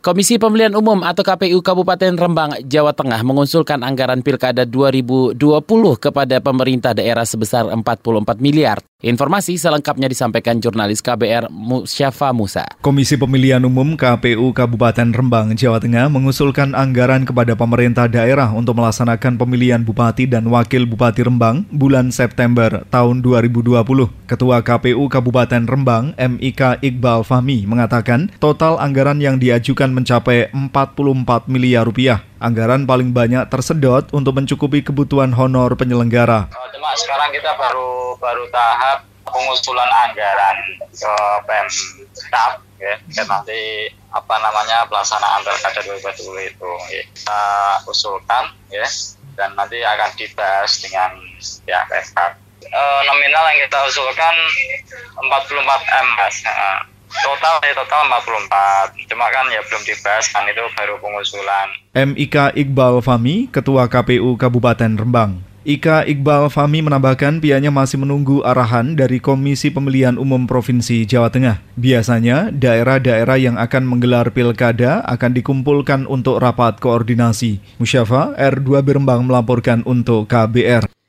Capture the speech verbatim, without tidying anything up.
Komisi Pemilihan Umum atau K P U Kabupaten Rembang, Jawa Tengah mengusulkan anggaran Pilkada dua ribu dua puluh kepada pemerintah daerah sebesar empat puluh empat miliar. Informasi selengkapnya disampaikan jurnalis K B R Musyafa Musa. Komisi Pemilihan Umum K P U Kabupaten Rembang, Jawa Tengah mengusulkan anggaran kepada pemerintah daerah untuk melaksanakan pemilihan Bupati dan Wakil Bupati Rembang bulan September tahun dua ribu dua puluh. Ketua K P U Kabupaten Rembang, M I K Iqbal Fahmi, mengatakan total anggaran yang diajukan mencapai empat puluh empat miliar rupiah. Anggaran paling banyak tersedot untuk mencukupi kebutuhan honor penyelenggara. Cuma sekarang kita baru baru tahap pengusulan anggaran ke Pemkab, ya, dan nanti apa namanya pelaksanaan Pilkada dua ribu dua puluh itu ya, kita usulkan, ya, dan nanti akan dibahas dengan ya Pemkab. E, nominal yang kita usulkan empat puluh empat miliar, Mas. Total ya total empat puluh empat, cuma kan ya belum dibahas, kan itu baru pengusulan. M I K Iqbal Fahmi, Ketua K P U Kabupaten Rembang. Ika Iqbal Fahmi menambahkan pihaknya masih menunggu arahan dari Komisi Pemilihan Umum Provinsi Jawa Tengah. Biasanya, daerah-daerah yang akan menggelar pilkada akan dikumpulkan untuk rapat koordinasi. Musyafa R dua Rembang melaporkan untuk K B R.